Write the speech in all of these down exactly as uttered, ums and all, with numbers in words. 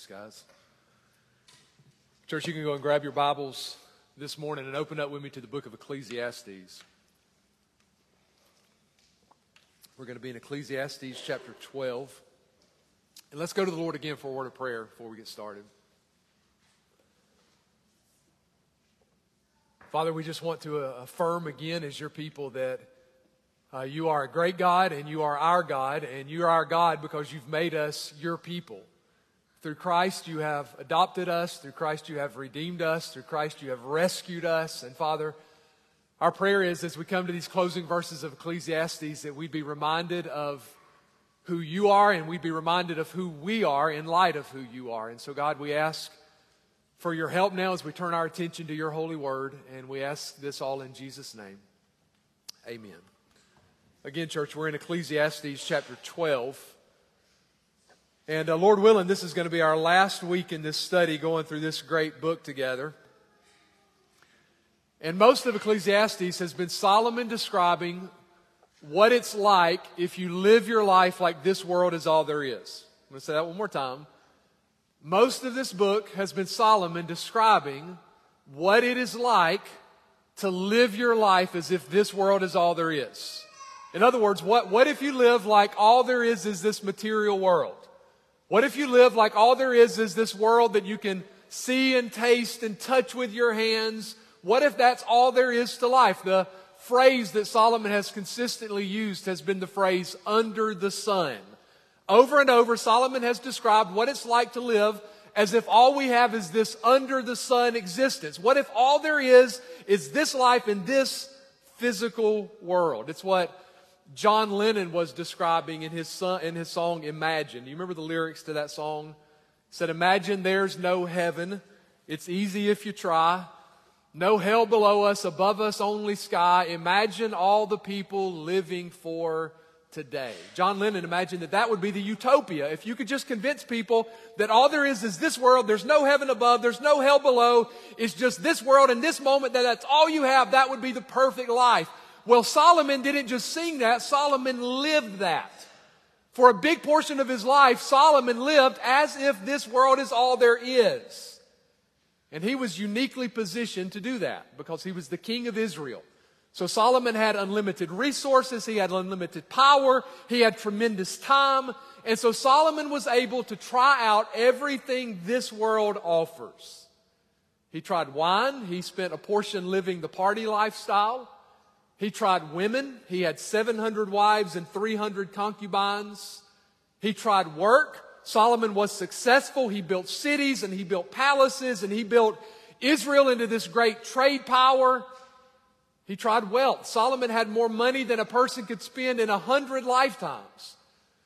Thanks, guys. Church, you can go and grab your Bibles this morning and open up with me to the book of Ecclesiastes. We're going to be in Ecclesiastes chapter twelve. And let's go to the Lord again for a word of prayer before we get started. Father, we just want to affirm again as your people that uh, you are a great God and you are our God, and you are our God because you've made us your people. Through Christ, you have adopted us. Through Christ, you have redeemed us. Through Christ, you have rescued us. And Father, our prayer is as we come to these closing verses of Ecclesiastes that we'd be reminded of who you are, and we'd be reminded of who we are in light of who you are. And so, God, we ask for your help now as we turn our attention to your holy word, and we ask this all in Jesus' name. Amen. Again, church, we're in Ecclesiastes chapter twelve. And uh, Lord willing, this is going to be our last week in this study going through this great book together. And most of Ecclesiastes has been Solomon describing what it's like if you live your life like this world is all there is. I'm going to say that one more time. Most of this book has been Solomon describing what it is like to live your life as if this world is all there is. In other words, what, what if you live like all there is is this material world? What if you live like all there is is this world that you can see and taste and touch with your hands? What if that's all there is to life? The phrase that Solomon has consistently used has been the phrase under the sun. Over and over, Solomon has described what it's like to live as if all we have is this under the sun existence. What if all there is is this life in this physical world? It's what John Lennon was describing in his son, in his song Imagine. Do you remember the lyrics to that song? It said, "Imagine there's no heaven. It's easy if you try. No hell below us, above us only sky. Imagine all the people living for today." John Lennon imagined that that would be the utopia. If you could just convince people that all there is is this world, there's no heaven above, there's no hell below, it's just this world and this moment, that that's all you have, that would be the perfect life. Well, Solomon didn't just sing that, Solomon lived that. For a big portion of his life, Solomon lived as if this world is all there is. And he was uniquely positioned to do that because he was the king of Israel. So Solomon had unlimited resources, he had unlimited power, he had tremendous time, and so Solomon was able to try out everything this world offers. He tried wine, he spent a portion living the party lifestyle. He tried women, he had seven hundred wives and three hundred concubines. He tried work, Solomon was successful, he built cities and he built palaces and he built Israel into this great trade power. He tried wealth. Solomon had more money than a person could spend in a hundred lifetimes.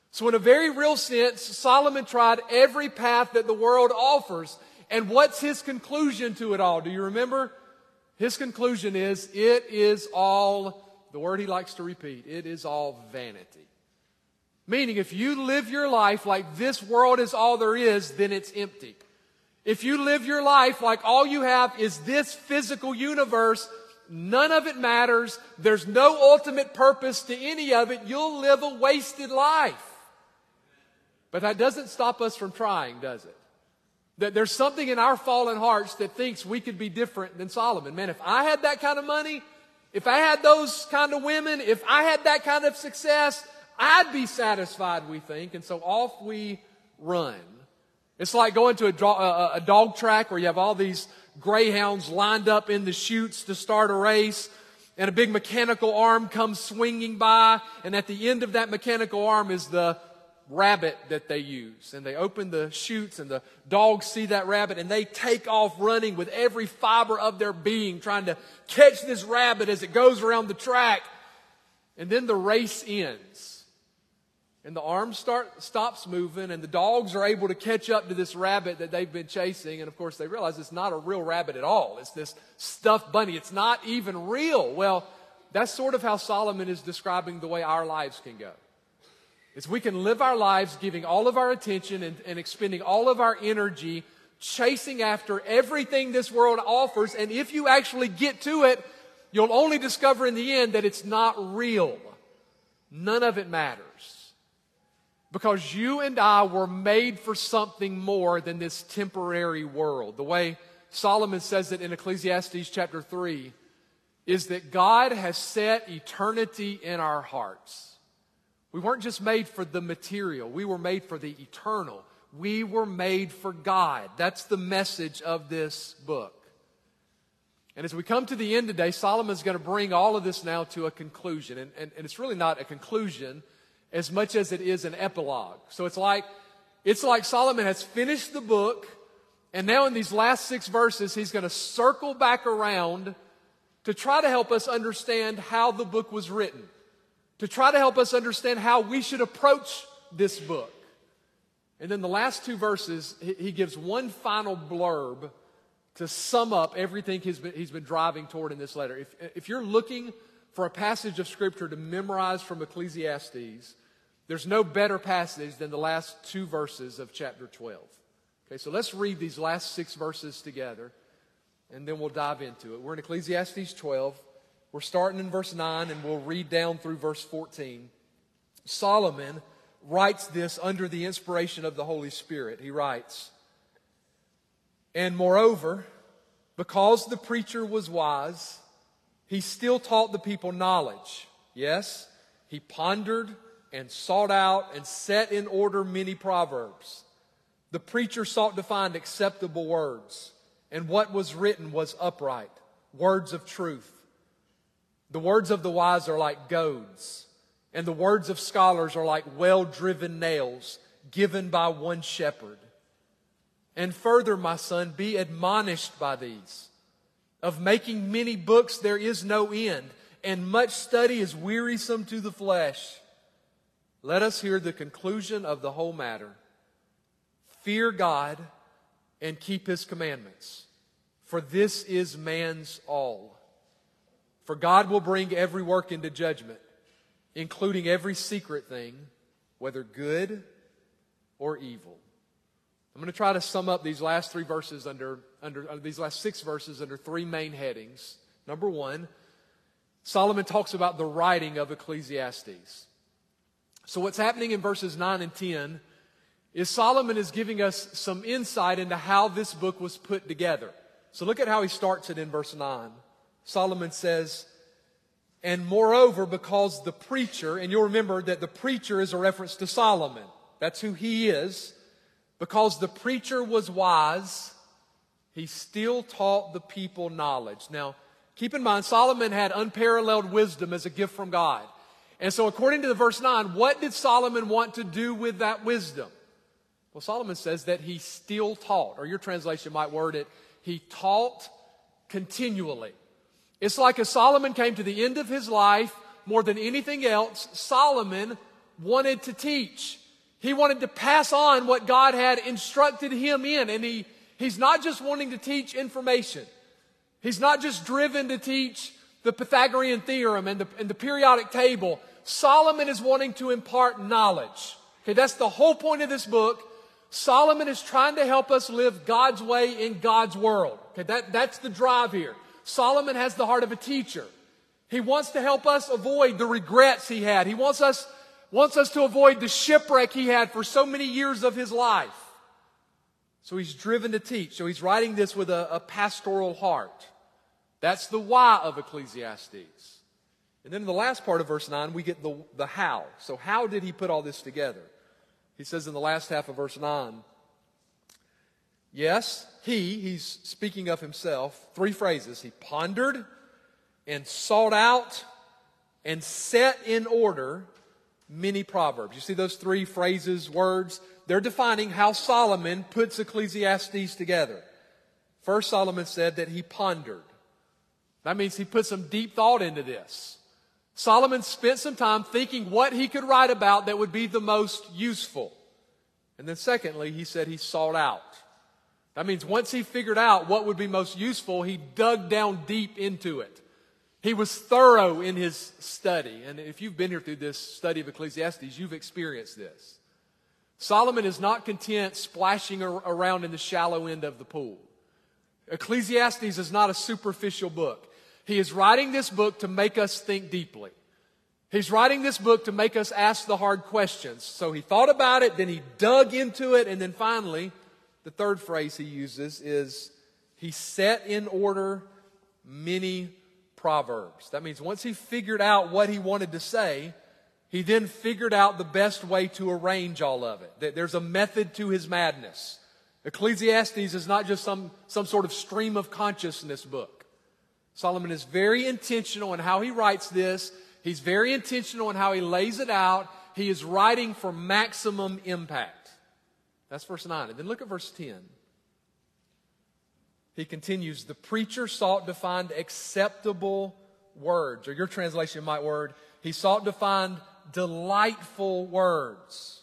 So in a very real sense, Solomon tried every path that the world offers. And what's his conclusion to it all? Do you remember? His conclusion is, it is all, the word he likes to repeat, it is all vanity. Meaning, if you live your life like this world is all there is, then it's empty. If you live your life like all you have is this physical universe, none of it matters. There's no ultimate purpose to any of it. You'll live a wasted life. But that doesn't stop us from trying, does it? That there's something in our fallen hearts that thinks we could be different than Solomon. Man, if I had that kind of money, if I had those kind of women, if I had that kind of success, I'd be satisfied, we think. And so off we run. It's like going to a dog track where you have all these greyhounds lined up in the chutes to start a race, and a big mechanical arm comes swinging by, and at the end of that mechanical arm is the rabbit that they use. And they open the chutes, and the dogs see that rabbit, and they take off running with every fiber of their being, trying to catch this rabbit as it goes around the track. And then the race ends, and the arm start, stops moving, and the dogs are able to catch up to this rabbit that they've been chasing. And, of course, they realize it's not a real rabbit at all. It's this stuffed bunny. It's not even real. Well, that's sort of how Solomon is describing the way our lives can go. It's we can live our lives giving all of our attention and, and expending all of our energy chasing after everything this world offers. And if you actually get to it, you'll only discover in the end that it's not real. None of it matters. Because you and I were made for something more than this temporary world. The way Solomon says it in Ecclesiastes chapter three is that God has set eternity in our hearts. We weren't just made for the material. We were made for the eternal. We were made for God. That's the message of this book. And as we come to the end today, Solomon's going to bring all of this now to a conclusion. And, and, and it's really not a conclusion as much as it is an epilogue. So it's like, it's like Solomon has finished the book, and now in these last six verses, he's going to circle back around to try to help us understand how the book was written, to try to help us understand how we should approach this book. And then the last two verses, he gives one final blurb to sum up everything he's been, he's been driving toward in this letter. If, if you're looking for a passage of Scripture to memorize from Ecclesiastes, there's no better passage than the last two verses of chapter twelve. Okay, so let's read these last six verses together, and then we'll dive into it. We're in Ecclesiastes twelve. We're starting in verse nine, and we'll read down through verse fourteen. Solomon writes this under the inspiration of the Holy Spirit. He writes, "And moreover, because the preacher was wise, he still taught the people knowledge. Yes, he pondered and sought out and set in order many proverbs. The preacher sought to find acceptable words, and what was written was upright, words of truth. The words of the wise are like goads, and the words of scholars are like well-driven nails given by one shepherd. And further, my son, be admonished by these. Of making many books there is no end, and much study is wearisome to the flesh. Let us hear the conclusion of the whole matter. Fear God and keep His commandments, for this is man's all. For God will bring every work into judgment, including every secret thing, whether good or evil." I'm going to try to sum up these last three verses under, under, under these last six verses under three main headings. Number one, Solomon talks about the writing of Ecclesiastes. So what's happening in verses nine and ten is Solomon is giving us some insight into how this book was put together. So look at how he starts it in verse nine. Solomon says, "And moreover, because the preacher," and you'll remember that the preacher is a reference to Solomon. That's who he is. "Because the preacher was wise, he still taught the people knowledge." Now, keep in mind, Solomon had unparalleled wisdom as a gift from God. And so according to the verse nine, what did Solomon want to do with that wisdom? Well, Solomon says that he still taught, or your translation might word it, he taught continually. It's like as Solomon came to the end of his life, more than anything else, Solomon wanted to teach. He wanted to pass on what God had instructed him in. And he, he's not just wanting to teach information. He's not just driven to teach the Pythagorean theorem and the, and the periodic table. Solomon is wanting to impart knowledge. Okay, that's the whole point of this book. Solomon is trying to help us live God's way in God's world. Okay, that, that's the drive here. Solomon has the heart of a teacher. He wants to help us avoid the regrets he had. He wants us wants us to avoid the shipwreck he had for so many years of his life. So he's driven to teach. So he's writing this with a, a pastoral heart. That's the why of Ecclesiastes. And then in the last part of verse nine, we get the, the how. So how did he put all this together? He says in the last half of verse nine, yes, he, he's speaking of himself, three phrases. He pondered and sought out and set in order many proverbs. You see those three phrases, words? They're defining how Solomon puts Ecclesiastes together. First, Solomon said that he pondered. That means he put some deep thought into this. Solomon spent some time thinking what he could write about that would be the most useful. And then secondly, he said he sought out. That means once he figured out what would be most useful, he dug down deep into it. He was thorough in his study. And if you've been here through this study of Ecclesiastes, you've experienced this. Solomon is not content splashing around in the shallow end of the pool. Ecclesiastes is not a superficial book. He is writing this book to make us think deeply. He's writing this book to make us ask the hard questions. So he thought about it, then he dug into it, and then finally, the third phrase he uses is, he set in order many proverbs. That means once he figured out what he wanted to say, he then figured out the best way to arrange all of it. There's a method to his madness. Ecclesiastes is not just some, some sort of stream of consciousness book. Solomon is very intentional in how he writes this. He's very intentional in how he lays it out. He is writing for maximum impact. That's verse nine. And then look at verse ten. He continues, the preacher sought to find acceptable words. Or your translation might word, he sought to find delightful words.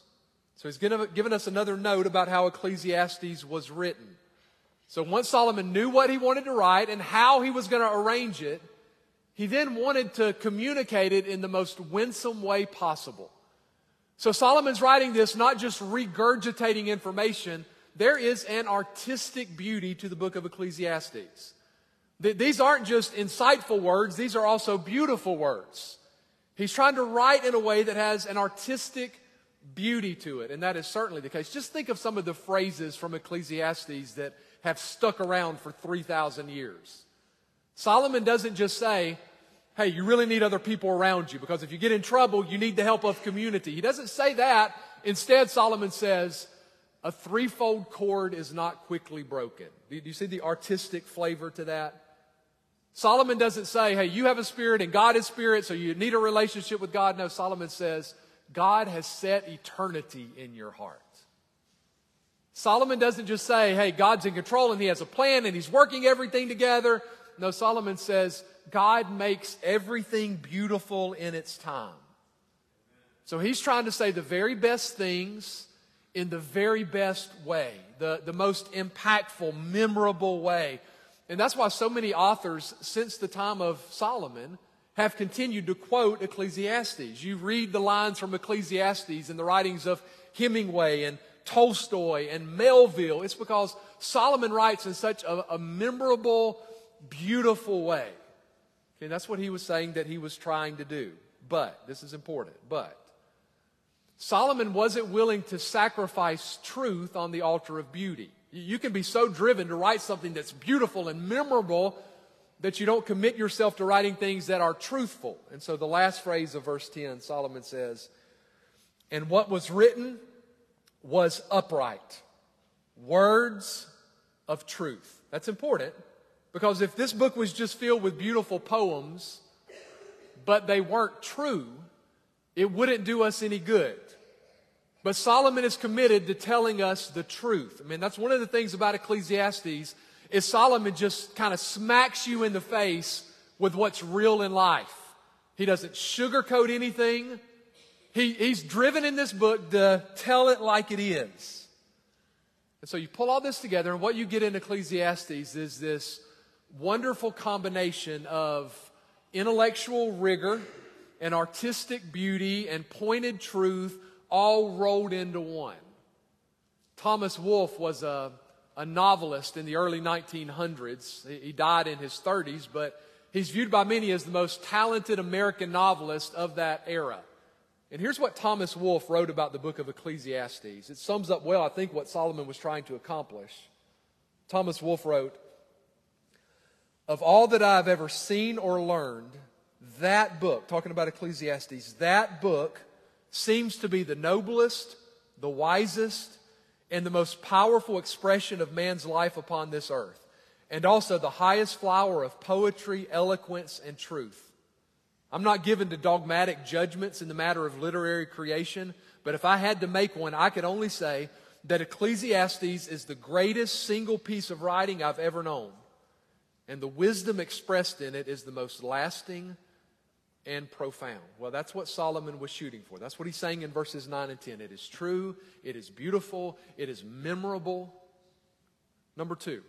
So he's given us another note about how Ecclesiastes was written. So once Solomon knew what he wanted to write and how he was going to arrange it, he then wanted to communicate it in the most winsome way possible. So Solomon's writing this, not just regurgitating information. There is an artistic beauty to the book of Ecclesiastes. These aren't just insightful words. These are also beautiful words. He's trying to write in a way that has an artistic beauty to it, and that is certainly the case. Just think of some of the phrases from Ecclesiastes that have stuck around for three thousand years. Solomon doesn't just say, hey, you really need other people around you because if you get in trouble, you need the help of community. He doesn't say that. Instead, Solomon says, a threefold cord is not quickly broken. Do you see the artistic flavor to that? Solomon doesn't say, hey, you have a spirit and God is spirit, so you need a relationship with God. No, Solomon says, God has set eternity in your heart. Solomon doesn't just say, hey, God's in control and he has a plan and he's working everything together. No, Solomon says, God makes everything beautiful in its time. So he's trying to say the very best things in the very best way, the, the most impactful, memorable way. And that's why so many authors since the time of Solomon have continued to quote Ecclesiastes. You read the lines from Ecclesiastes in the writings of Hemingway and Tolstoy and Melville. It's because Solomon writes in such a, a memorable, beautiful way. And that's what he was saying that he was trying to do. But, this is important, but Solomon wasn't willing to sacrifice truth on the altar of beauty. You can be so driven to write something that's beautiful and memorable that you don't commit yourself to writing things that are truthful. And so the last phrase of verse ten, Solomon says, and what was written was upright, words of truth. That's important because if this book was just filled with beautiful poems, but they weren't true, it wouldn't do us any good. But Solomon is committed to telling us the truth. I mean, that's one of the things about Ecclesiastes is Solomon just kind of smacks you in the face with what's real in life. He doesn't sugarcoat anything. He, he's driven in this book to tell it like it is. And so you pull all this together, and what you get in Ecclesiastes is this wonderful combination of intellectual rigor and artistic beauty and pointed truth all rolled into one. Thomas Wolfe was a, a novelist in the early nineteen hundreds. He died in his thirties, but he's viewed by many as the most talented American novelist of that era. And here's what Thomas Wolfe wrote about the book of Ecclesiastes. It sums up well, I think, what Solomon was trying to accomplish. Thomas Wolfe wrote, of all that I've ever seen or learned, that book, talking about Ecclesiastes, that book seems to be the noblest, the wisest, and the most powerful expression of man's life upon this earth, and also the highest flower of poetry, eloquence, and truth. I'm not given to dogmatic judgments in the matter of literary creation, but if I had to make one, I could only say that Ecclesiastes is the greatest single piece of writing I've ever known, and the wisdom expressed in it is the most lasting and profound. Well, that's what Solomon was shooting for. That's what he's saying in verses nine and ten. It is true, it is beautiful, it is memorable. Number two,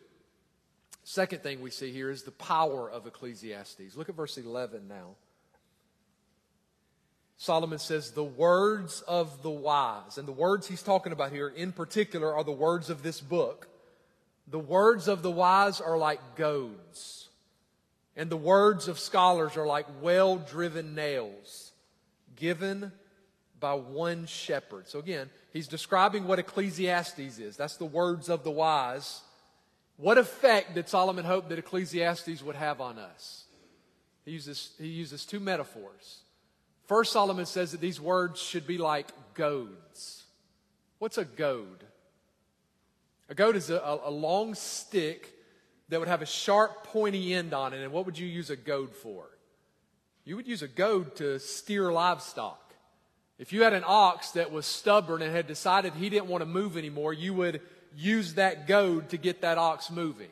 second thing we see here is the power of Ecclesiastes. Look at verse eleven now. Solomon says, the words of the wise, and the words he's talking about here in particular are the words of this book. The words of the wise are like goads, and the words of scholars are like well-driven nails. given by one shepherd. So again, he's describing what Ecclesiastes is. That's the words of the wise. What effect did Solomon hope that Ecclesiastes would have on us? He uses, he uses two metaphors. First, Solomon says that these words should be like goads. What's a goad? A goad is a, a long stick that would have a sharp, pointy end on it. And what would you use a goad for? You would use a goad to steer livestock. If you had an ox that was stubborn and had decided he didn't want to move anymore, you would use that goad to get that ox moving.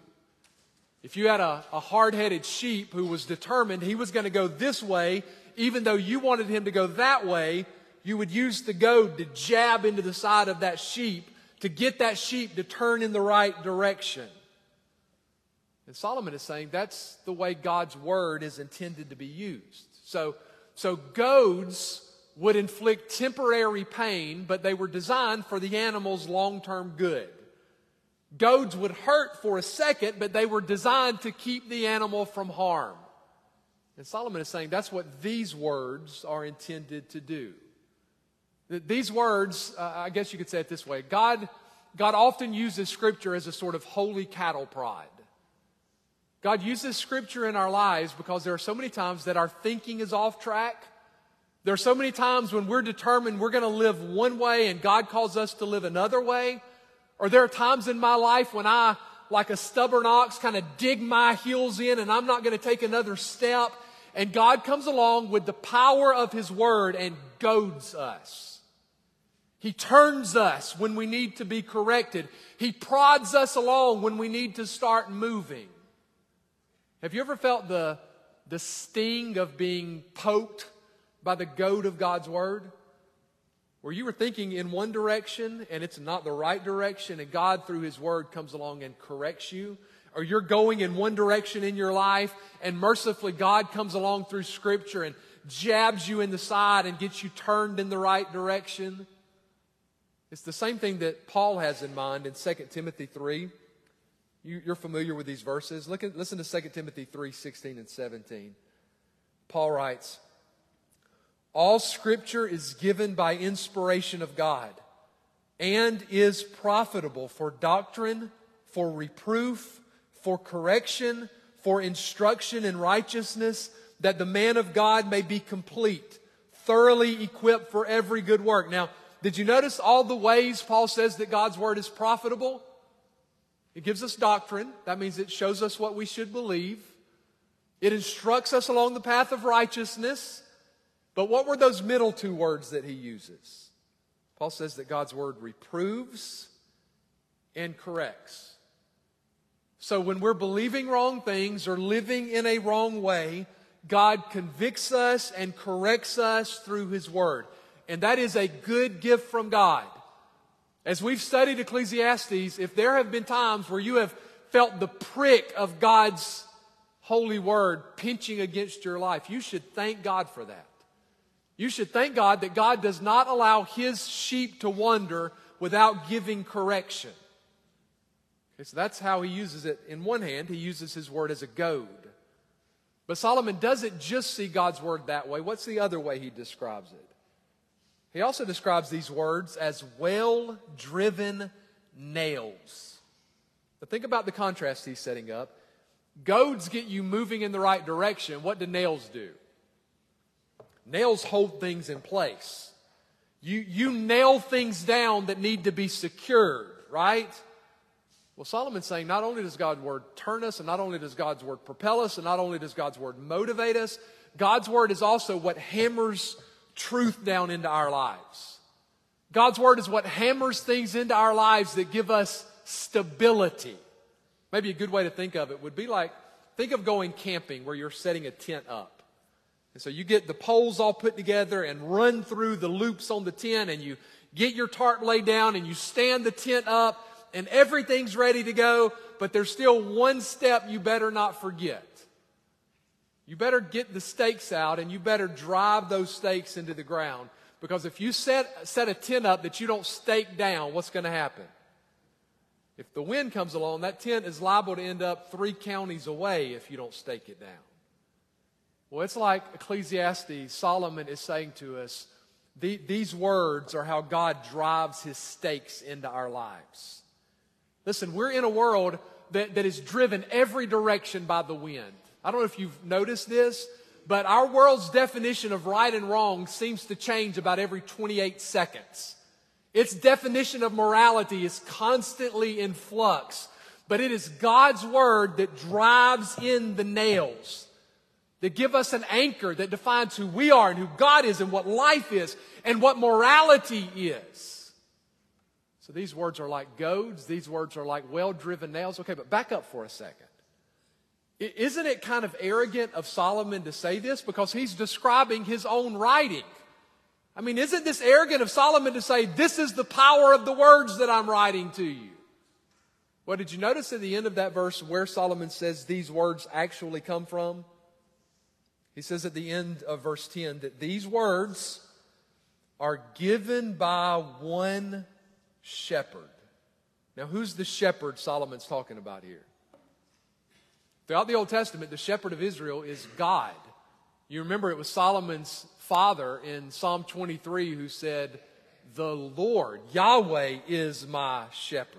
If you had a, a hard-headed sheep who was determined he was going to go this way, even though you wanted him to go that way, you would use the goad to jab into the side of that sheep to get that sheep to turn in the right direction. And Solomon is saying that's the way God's word is intended to be used. So, so goads would inflict temporary pain, but they were designed for the animal's long-term good. Goads would hurt for a second, but they were designed to keep the animal from harm. And Solomon is saying that's what these words are intended to do. These words, uh, I guess you could say it this way. God, God often uses Scripture as a sort of holy cattle prod. God uses Scripture in our lives because there are so many times that our thinking is off track. There are so many times when we're determined we're going to live one way and God calls us to live another way. Or there are times in my life when I, like a stubborn ox, kind of dig my heels in and I'm not going to take another step. And God comes along with the power of His Word and goads us. He turns us when we need to be corrected. He prods us along when we need to start moving. Have you ever felt the, the sting of being poked by the goad of God's Word? Where you were thinking in one direction and it's not the right direction and God through His Word comes along and corrects you? Or you're going in one direction in your life and mercifully God comes along through Scripture and jabs you in the side and gets you turned in the right direction? It's the same thing that Paul has in mind in Second Timothy three. You, you're familiar with these verses. Look at, listen to Second Timothy three, sixteen and seventeen. Paul writes, "All Scripture is given by inspiration of God and is profitable for doctrine, for reproof, for correction, for instruction in righteousness, that the man of God may be complete, thoroughly equipped for every good work." Now, did you notice all the ways Paul says that God's Word is profitable? It gives us doctrine. That means it shows us what we should believe. It instructs us along the path of righteousness. But what were those middle two words that he uses? Paul says that God's Word reproves and corrects. So when we're believing wrong things or living in a wrong way, God convicts us and corrects us through His Word. And that is a good gift from God. As we've studied Ecclesiastes, if there have been times where you have felt the prick of God's holy word pinching against your life, you should thank God for that. You should thank God that God does not allow His sheep to wander without giving correction. Okay, so that's how He uses it. In one hand, He uses His Word as a goad. But Solomon doesn't just see God's Word that way. What's the other way he describes it? He also describes these words as well-driven nails. But think about the contrast he's setting up. Goads get you moving in the right direction. What do nails do? Nails hold things in place. You, you nail things down that need to be secured, right? Well, Solomon's saying not only does God's Word turn us, and not only does God's Word propel us, and not only does God's Word motivate us, God's Word is also what hammers truth down into our lives. God's Word is what hammers things into our lives that give us stability. Maybe a good way to think of it would be like, think of going camping where you're setting a tent up. And so you get the poles all put together and run through the loops on the tent and you get your tarp laid down and you stand the tent up and everything's ready to go, but there's still one step you better not forget. You better get the stakes out and you better drive those stakes into the ground. Because if you set, set a tent up that you don't stake down, what's going to happen? If the wind comes along, that tent is liable to end up three counties away if you don't stake it down. Well, it's like Ecclesiastes. Solomon is saying to us, these words are how God drives his stakes into our lives. Listen, we're in a world that, that is driven every direction by the wind. I don't know if you've noticed this, but our world's definition of right and wrong seems to change about every twenty-eight seconds. Its definition of morality is constantly in flux, but it is God's word that drives in the nails, that give us an anchor that defines who we are and who God is and what life is and what morality is. So these words are like goads. These words are like well-driven nails. Okay, but back up for a second. Isn't it kind of arrogant of Solomon to say this? Because he's describing his own writing. I mean, isn't this arrogant of Solomon to say, this is the power of the words that I'm writing to you? Well, did you notice at the end of that verse where Solomon says these words actually come from? He says at the end of verse ten that these words are given by one shepherd. Now, who's the shepherd Solomon's talking about here? Throughout the Old Testament, the shepherd of Israel is God. You remember it was Solomon's father in Psalm twenty-three who said, "The Lord, Yahweh, is my shepherd."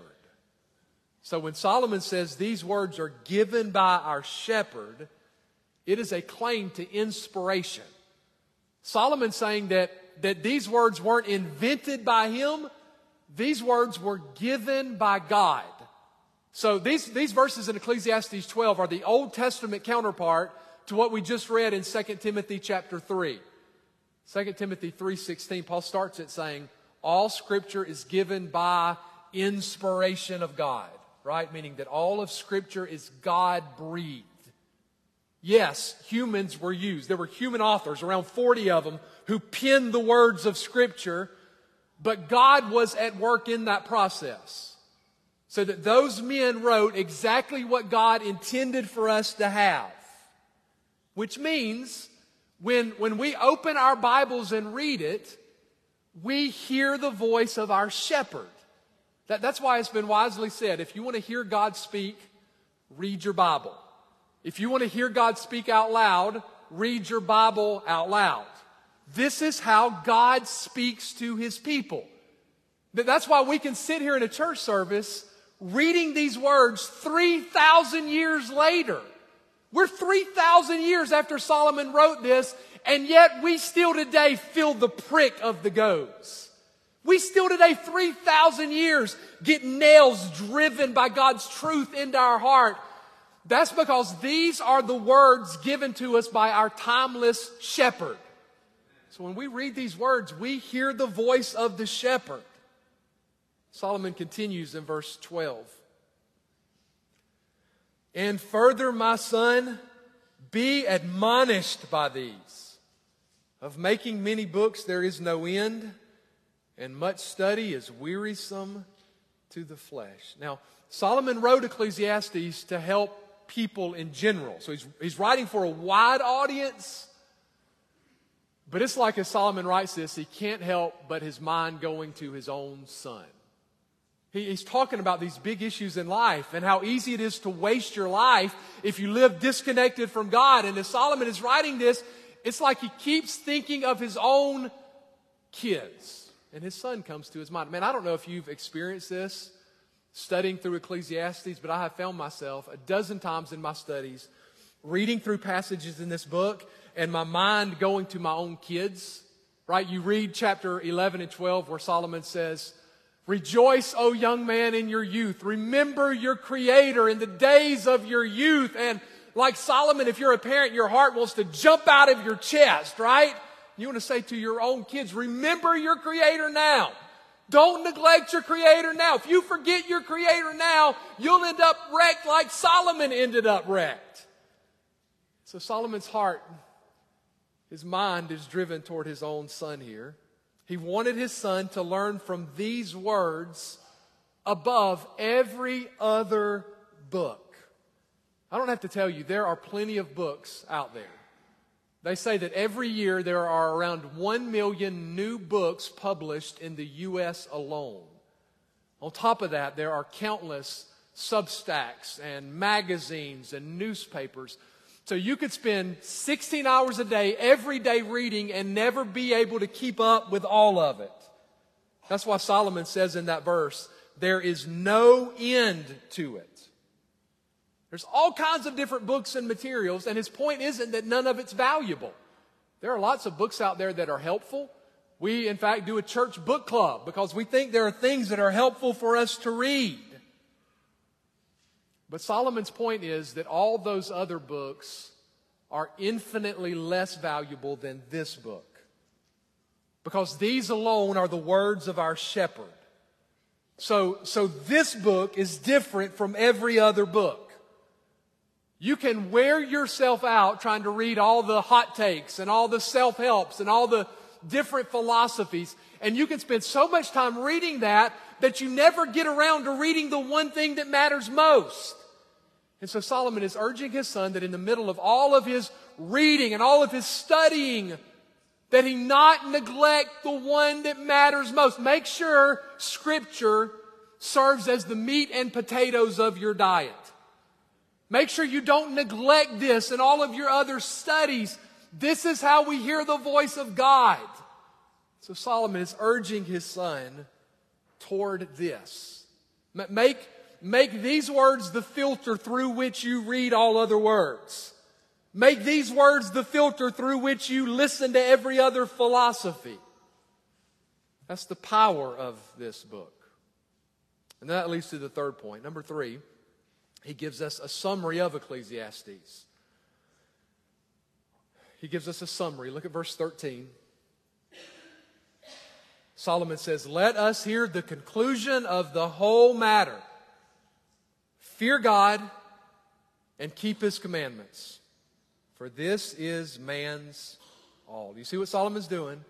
So when Solomon says these words are given by our shepherd, it is a claim to inspiration. Solomon's saying that, that these words weren't invented by him. These words were given by God. So these, these verses in Ecclesiastes twelve are the Old Testament counterpart to what we just read in Second Timothy chapter three. Second Timothy three sixteen, Paul starts it saying, all Scripture is given by inspiration of God, right? Meaning that all of Scripture is God-breathed. Yes, humans were used. There were human authors, around forty of them, who penned the words of Scripture, but God was at work in that process so that those men wrote exactly what God intended for us to have, which means when, when we open our Bibles and read it, we hear the voice of our shepherd. That, that's why it's been wisely said, if you want to hear God speak, read your Bible. If you want to hear God speak out loud, read your Bible out loud. This is how God speaks to his people. That's why we can sit here in a church service reading these words three thousand years later. We're three thousand years after Solomon wrote this, and yet we still today feel the prick of the goads. We still today, three thousand years, get nails driven by God's truth into our heart. That's because these are the words given to us by our timeless shepherd. So when we read these words, we hear the voice of the shepherd. Solomon continues in verse twelve. And further, my son, be admonished by these. Of making many books there is no end, and much study is wearisome to the flesh. Now, Solomon wrote Ecclesiastes to help people in general. So he's, he's writing for a wide audience. But it's like as Solomon writes this, he can't help but his mind going to his own son. He, he's talking about these big issues in life and how easy it is to waste your life if you live disconnected from God. And as Solomon is writing this, it's like he keeps thinking of his own kids. And his son comes to his mind. Man, I don't know if you've experienced this studying through Ecclesiastes, but I have found myself a dozen times in my studies reading through passages in this book and my mind going to my own kids, right? You read chapter eleven and twelve where Solomon says, rejoice, O young man, in your youth. Remember your Creator in the days of your youth. And like Solomon, if you're a parent, your heart wants to jump out of your chest, right? You want to say to your own kids, remember your Creator now. Don't neglect your Creator now. If you forget your Creator now, you'll end up wrecked like Solomon ended up wrecked. So Solomon's heart, his mind is driven toward his own son here. He wanted his son to learn from these words above every other book. I don't have to tell you, there are plenty of books out there. They say that every year there are around one million new books published in the U S alone. On top of that, there are countless Substacks and magazines and newspapers. So you could spend sixteen hours a day, every day reading and never be able to keep up with all of it. That's why Solomon says in that verse, there is no end to it. There's all kinds of different books and materials, and his point isn't that none of it's valuable. There are lots of books out there that are helpful. We, in fact, do a church book club because we think there are things that are helpful for us to read. But Solomon's point is that all those other books are infinitely less valuable than this book, because these alone are the words of our shepherd. So, so this book is different from every other book. You can wear yourself out trying to read all the hot takes and all the self-helps and all the different philosophies. And you can spend so much time reading that that you never get around to reading the one thing that matters most. And so Solomon is urging his son that in the middle of all of his reading and all of his studying, that he not neglect the one that matters most. Make sure Scripture serves as the meat and potatoes of your diet. Make sure you don't neglect this and all of your other studies. This is how we hear the voice of God. So Solomon is urging his son toward this. Make, make these words the filter through which you read all other words. Make these words the filter through which you listen to every other philosophy. That's the power of this book. And that leads to the third point. Number three. He gives us a summary of Ecclesiastes. He gives us a summary. Look at verse thirteen. Solomon says, "Let us hear the conclusion of the whole matter. Fear God and keep His commandments, for this is man's all." You see what Solomon's doing?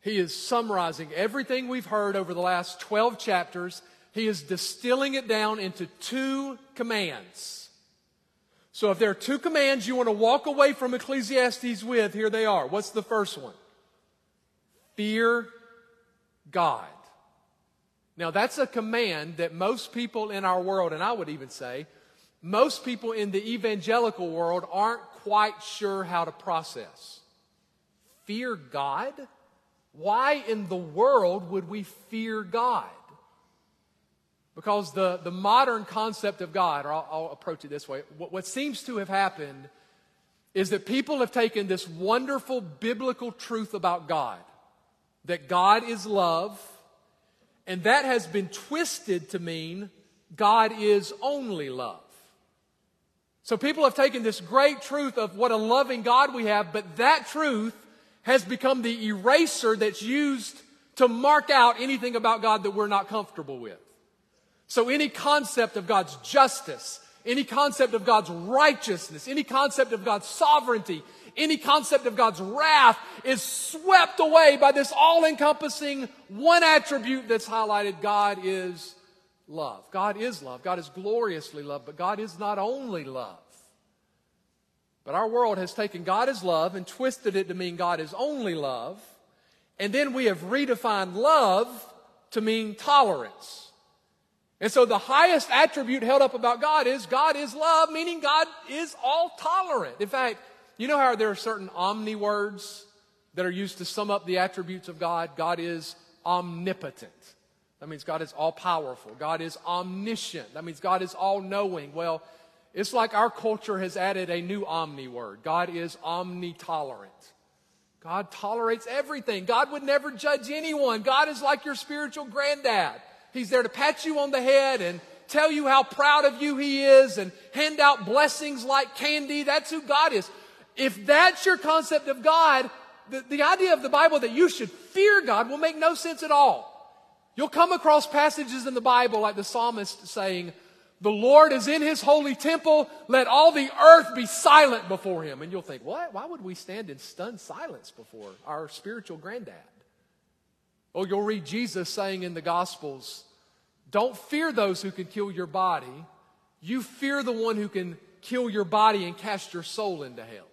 He is summarizing everything we've heard over the last twelve chapters. He is distilling it down into two commands. So if there are two commands you want to walk away from Ecclesiastes with, here they are. What's the first one? Fear God. Now that's a command that most people in our world, and I would even say, most people in the evangelical world aren't quite sure how to process. Fear God? Why in the world would we fear God? Because the, the modern concept of God, or I'll, I'll approach it this way, what, what seems to have happened is that people have taken this wonderful biblical truth about God, that God is love, and that has been twisted to mean God is only love. So people have taken this great truth of what a loving God we have, but that truth has become the eraser that's used to mark out anything about God that we're not comfortable with. So any concept of God's justice, any concept of God's righteousness, any concept of God's sovereignty, any concept of God's wrath is swept away by this all-encompassing one attribute that's highlighted: God is love. God is love. God is gloriously love, but God is not only love. But our world has taken God as love and twisted it to mean God is only love, and then we have redefined love to mean tolerance. And so the highest attribute held up about God is God is love, meaning God is all tolerant. In fact, you know how there are certain omni words that are used to sum up the attributes of God? God is omnipotent. That means God is all-powerful. God is omniscient. That means God is all-knowing. Well, it's like our culture has added a new omni word. God is omnitolerant. God tolerates everything. God would never judge anyone. God is like your spiritual granddad. He's there to pat you on the head and tell you how proud of you he is and hand out blessings like candy. That's who God is. If that's your concept of God, the, the idea of the Bible that you should fear God will make no sense at all. You'll come across passages in the Bible like the psalmist saying, "The Lord is in his holy temple. Let all the earth be silent before him." And you'll think, what? Why would we stand in stunned silence before our spiritual granddad? Oh, you'll read Jesus saying in the Gospels, "Don't fear those who can kill your body. You fear the one who can kill your body and cast your soul into hell."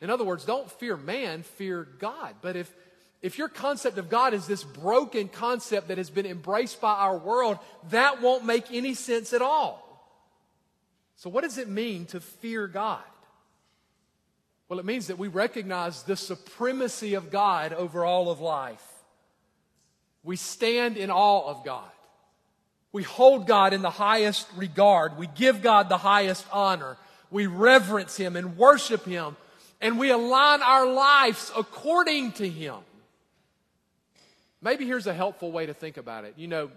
In other words, don't fear man, fear God. But if, if your concept of God is this broken concept that has been embraced by our world, that won't make any sense at all. So what does it mean to fear God? Well, it means that we recognize the supremacy of God over all of life. We stand in awe of God. We hold God in the highest regard. We give God the highest honor. We reverence Him and worship Him. And we align our lives according to Him. Maybe here's a helpful way to think about it. You know,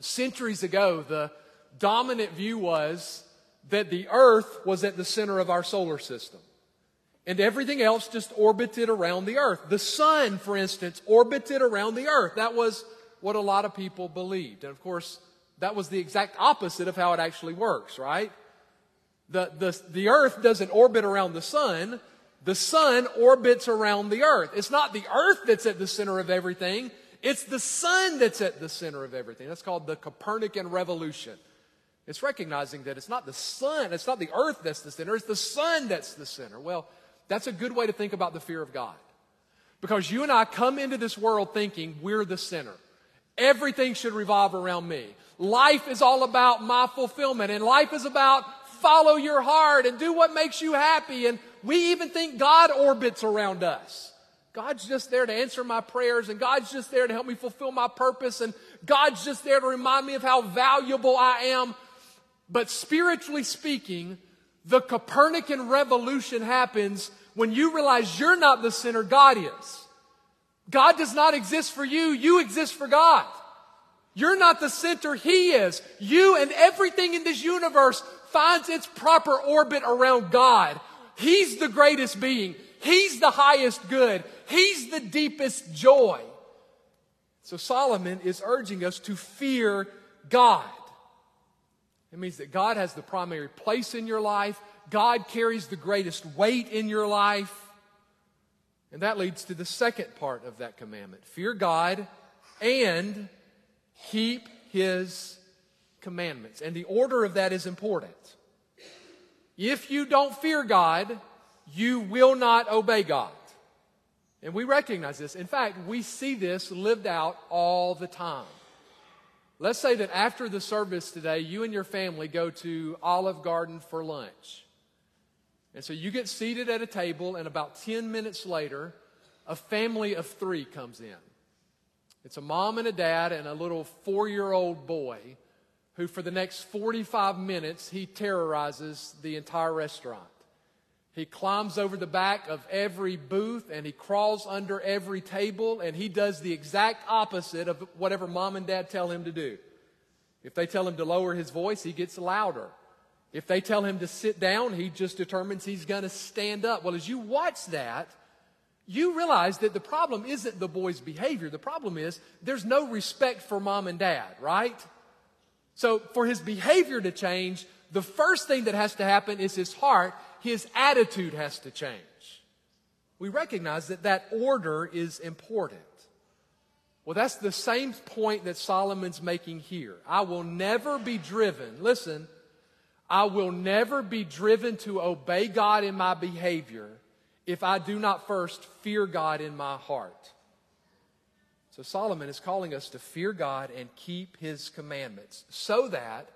centuries ago, the dominant view was that the earth was at the center of our solar system. And everything else just orbited around the earth. The sun, for instance, orbited around the earth. That was what a lot of people believed. And of course, that was the exact opposite of how it actually works, right? The, the, the earth doesn't orbit around the sun. The sun orbits around the earth. It's not the earth that's at the center of everything. It's the sun that's at the center of everything. That's called the Copernican Revolution. It's recognizing that it's not the sun, it's not the earth that's the center, it's the sun that's the center. Well, that's a good way to think about the fear of God. Because you and I come into this world thinking we're the center. Everything should revolve around me. Life is all about my fulfillment, and life is about follow your heart and do what makes you happy. And we even think God orbits around us. God's just there to answer my prayers, and God's just there to help me fulfill my purpose, and God's just there to remind me of how valuable I am. But spiritually speaking, the Copernican revolution happens when you realize you're not the center, God is. God does not exist for you, you exist for God. You're not the center, He is. You and everything in this universe finds its proper orbit around God. He's the greatest being. He's the highest good. He's the deepest joy. So Solomon is urging us to fear God. It means that God has the primary place in your life. God carries the greatest weight in your life. And that leads to the second part of that commandment. Fear God and keep His commandments. And the order of that is important. If you don't fear God, you will not obey God. And we recognize this. In fact, we see this lived out all the time. Let's say that after the service today, you and your family go to Olive Garden for lunch. And so you get seated at a table, and about ten minutes later, a family of three comes in. It's a mom and a dad and a little four-year-old boy who for the next forty-five minutes, he terrorizes the entire restaurant. He climbs over the back of every booth, and he crawls under every table, and he does the exact opposite of whatever mom and dad tell him to do. If they tell him to lower his voice, he gets louder. If they tell him to sit down, he just determines he's going to stand up. Well, as you watch that, you realize that the problem isn't the boy's behavior. The problem is there's no respect for mom and dad, right? So for his behavior to change, the first thing that has to happen is his heart. His attitude has to change. We recognize that that order is important. Well, that's the same point that Solomon's making here. I will never be driven, listen, I will never be driven to obey God in my behavior if I do not first fear God in my heart. So Solomon is calling us to fear God and keep His commandments so that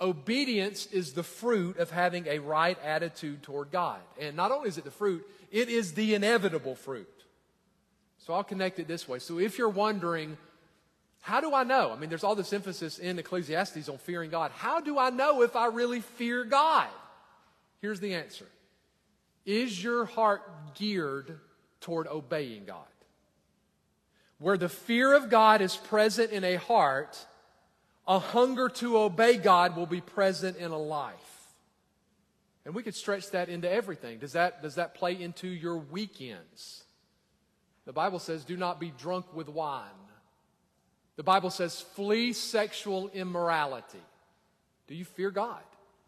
obedience is the fruit of having a right attitude toward God. And not only is it the fruit, it is the inevitable fruit. So I'll connect it this way. So if you're wondering, how do I know? I mean, there's all this emphasis in Ecclesiastes on fearing God. How do I know if I really fear God? Here's the answer. Is your heart geared toward obeying God? Where the fear of God is present in a heart, a hunger to obey God will be present in a life. And we could stretch that into everything. Does that, does that play into your weekends? The Bible says, do not be drunk with wine. The Bible says, flee sexual immorality. Do you fear God?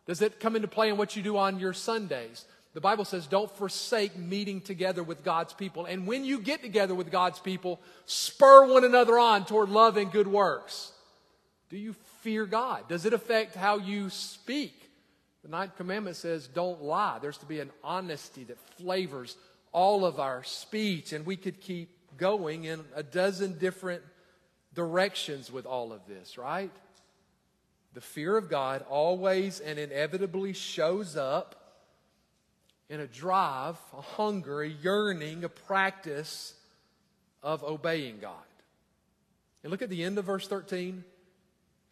Does it come into play in what you do on your Sundays? The Bible says, don't forsake meeting together with God's people. And when you get together with God's people, spur one another on toward love and good works. Do you fear God? Does it affect how you speak? The Ninth Commandment says, don't lie. There's to be an honesty that flavors all of our speech. And we could keep going in a dozen different directions with all of this, right? The fear of God always and inevitably shows up in a drive, a hunger, a yearning, a practice of obeying God. And look at the end of verse thirteen.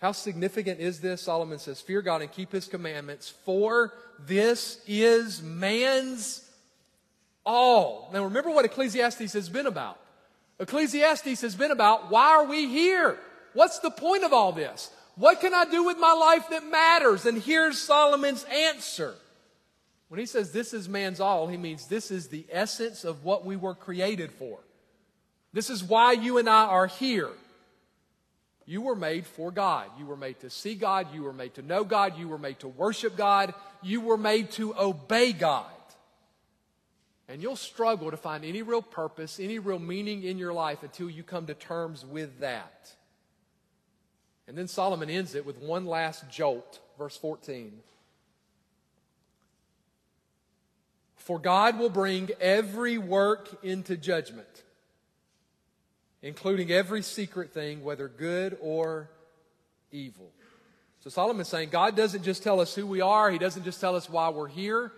How significant is this? Solomon says, fear God and keep his commandments, for this is man's all. Now remember what Ecclesiastes has been about. Ecclesiastes has been about, why are we here? What's the point of all this? What can I do with my life that matters? And here's Solomon's answer. When he says this is man's all, he means this is the essence of what we were created for. This is why you and I are here. You were made for God. You were made to see God. You were made to know God. You were made to worship God. You were made to obey God. And you'll struggle to find any real purpose, any real meaning in your life until you come to terms with that. And then Solomon ends it with one last jolt, verse fourteen. For God will bring every work into judgment, including every secret thing, whether good or evil. So Solomon's saying God doesn't just tell us who we are. He doesn't just tell us why we're here.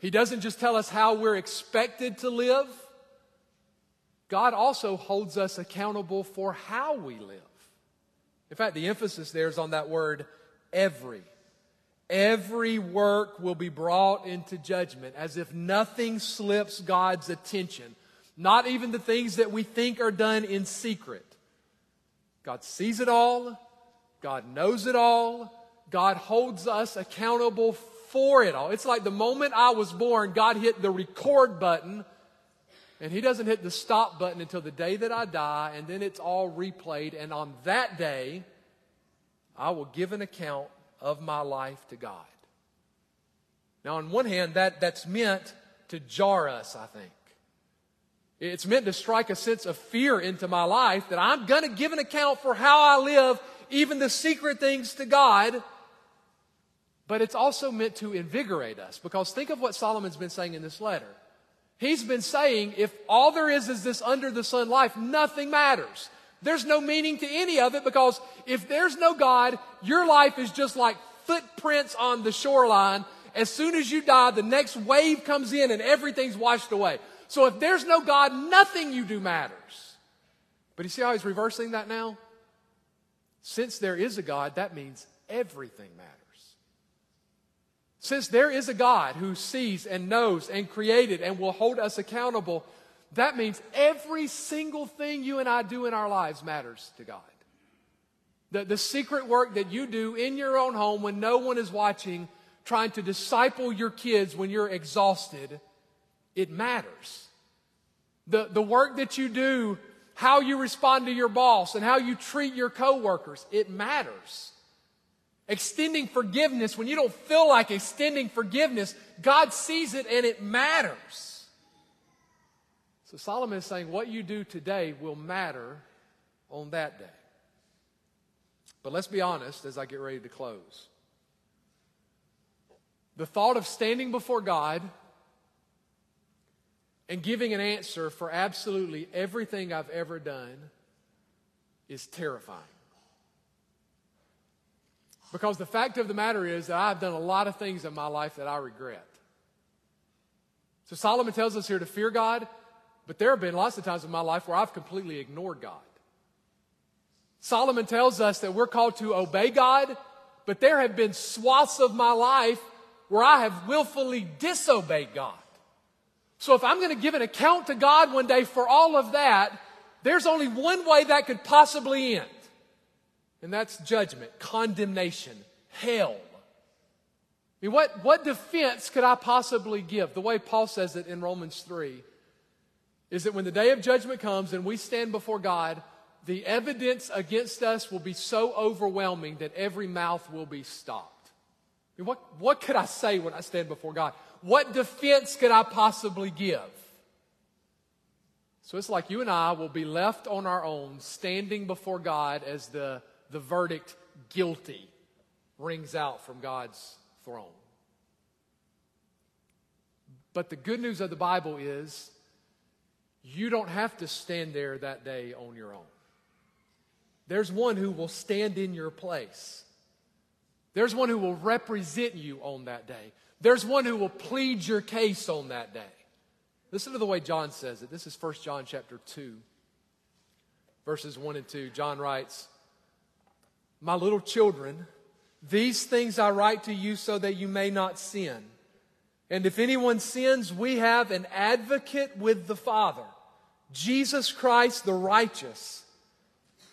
He doesn't just tell us how we're expected to live. God also holds us accountable for how we live. In fact, the emphasis there is on that word, every. Every work will be brought into judgment, as if nothing slips God's attention. Not even the things that we think are done in secret. God sees it all. God knows it all. God holds us accountable for it all. It's like the moment I was born, God hit the record button, and he doesn't hit the stop button until the day that I die, and then it's all replayed, and on that day, I will give an account of my life to God. Now, on one hand, that, that's meant to jar us, I think. It's meant to strike a sense of fear into my life that I'm going to give an account for how I live, even the secret things to God. But it's also meant to invigorate us, because think of what Solomon's been saying in this letter. He's been saying if all there is is this under the sun life, nothing matters. There's no meaning to any of it, because if there's no God, your life is just like footprints on the shoreline. As soon as you die, the next wave comes in and everything's washed away. So if there's no God, nothing you do matters. But you see how he's reversing that now? Since there is a God, that means everything matters. Since there is a God who sees and knows and created and will hold us accountable, that means every single thing you and I do in our lives matters to God. The, the secret work that you do in your own home when no one is watching, trying to disciple your kids when you're exhausted, it matters. The, the work that you do, how you respond to your boss and how you treat your coworkers, it matters. Extending forgiveness, when you don't feel like extending forgiveness, God sees it and it matters. So Solomon is saying what you do today will matter on that day. But let's be honest as I get ready to close. The thought of standing before God and giving an answer for absolutely everything I've ever done is terrifying. Because the fact of the matter is that I've done a lot of things in my life that I regret. So Solomon tells us here to fear God, but there have been lots of times in my life where I've completely ignored God. Solomon tells us that we're called to obey God, but there have been swaths of my life where I have willfully disobeyed God. So if I'm going to give an account to God one day for all of that, there's only one way that could possibly end. And that's judgment, condemnation, hell. I mean, what, what defense could I possibly give? The way Paul says it in Romans three is that when the day of judgment comes and we stand before God, the evidence against us will be so overwhelming that every mouth will be stopped. I mean, what, what could I say when I stand before God? What defense could I possibly give? So it's like you and I will be left on our own, standing before God as the, the verdict guilty rings out from God's throne. But the good news of the Bible is you don't have to stand there that day on your own. There's one who will stand in your place. There's one who will represent you on that day. There's one who will plead your case on that day. Listen to the way John says it. This is First John chapter two, verses one and two. John writes, "My little children, these things I write to you so that you may not sin. And if anyone sins, we have an advocate with the Father, Jesus Christ the righteous.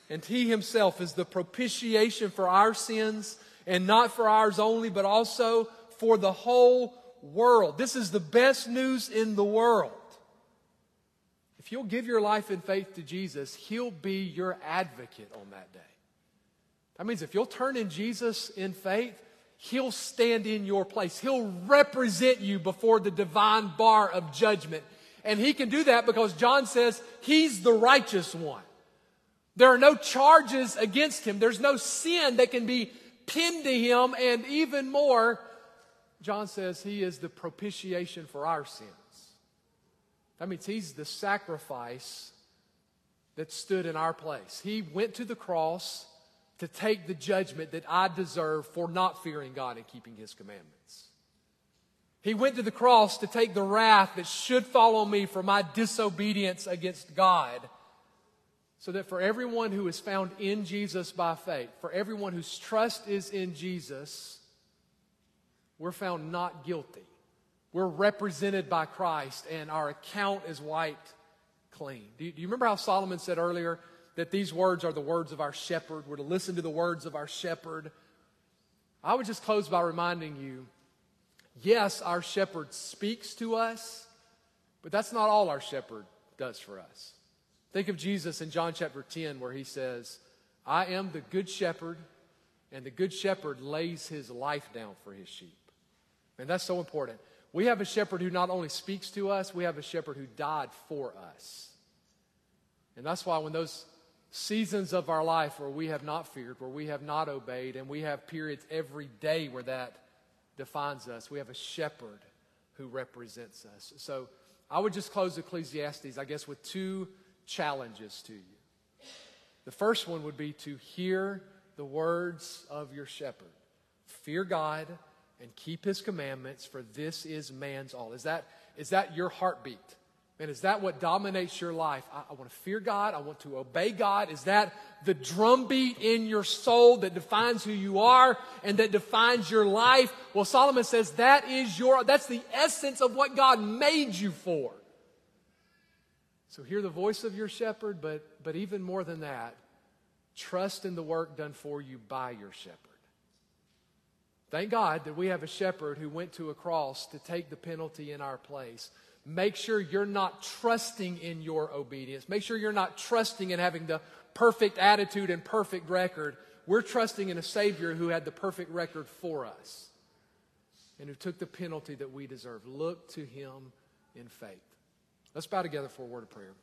And he himself is the propitiation for our sins, and not for ours only, but also for the whole world." This is the best news in the world. If you'll give your life in faith to Jesus, he'll be your advocate on that day. That means if you'll turn in Jesus in faith, he'll stand in your place. He'll represent you before the divine bar of judgment. And he can do that because John says he's the righteous one. There are no charges against him. There's no sin that can be pinned to him. And even more, John says he is the propitiation for our sins. That means he's the sacrifice that stood in our place. He went to the cross to take the judgment that I deserve for not fearing God and keeping his commandments. He went to the cross to take the wrath that should fall on me for my disobedience against God, so that for everyone who is found in Jesus by faith, for everyone whose trust is in Jesus, we're found not guilty. We're represented by Christ, and our account is wiped clean. Do you, do you remember how Solomon said earlier that these words are the words of our shepherd? We're to listen to the words of our shepherd. I would just close by reminding you, yes, our shepherd speaks to us, but that's not all our shepherd does for us. Think of Jesus in John chapter ten where he says, "I am the good shepherd, and the good shepherd lays his life down for his sheep." And that's so important. We have a shepherd who not only speaks to us, we have a shepherd who died for us. And that's why when those seasons of our life where we have not feared, where we have not obeyed, and we have periods every day where that defines us, we have a shepherd who represents us. So I would just close Ecclesiastes, I guess, with two challenges to you. The first one would be to hear the words of your shepherd. Fear God and keep his commandments, for this is man's all. Is that, is that your heartbeat? And is that what dominates your life? I, I want to fear God. I want to obey God. Is that the drumbeat in your soul that defines who you are and that defines your life? Well, Solomon says that is your, that's the essence of what God made you for. So hear the voice of your shepherd, but, but even more than that, trust in the work done for you by your shepherd. Thank God that we have a shepherd who went to a cross to take the penalty in our place. Make sure you're not trusting in your obedience. Make sure you're not trusting in having the perfect attitude and perfect record. We're trusting in a Savior who had the perfect record for us and who took the penalty that we deserve. Look to him in faith. Let's bow together for a word of prayer.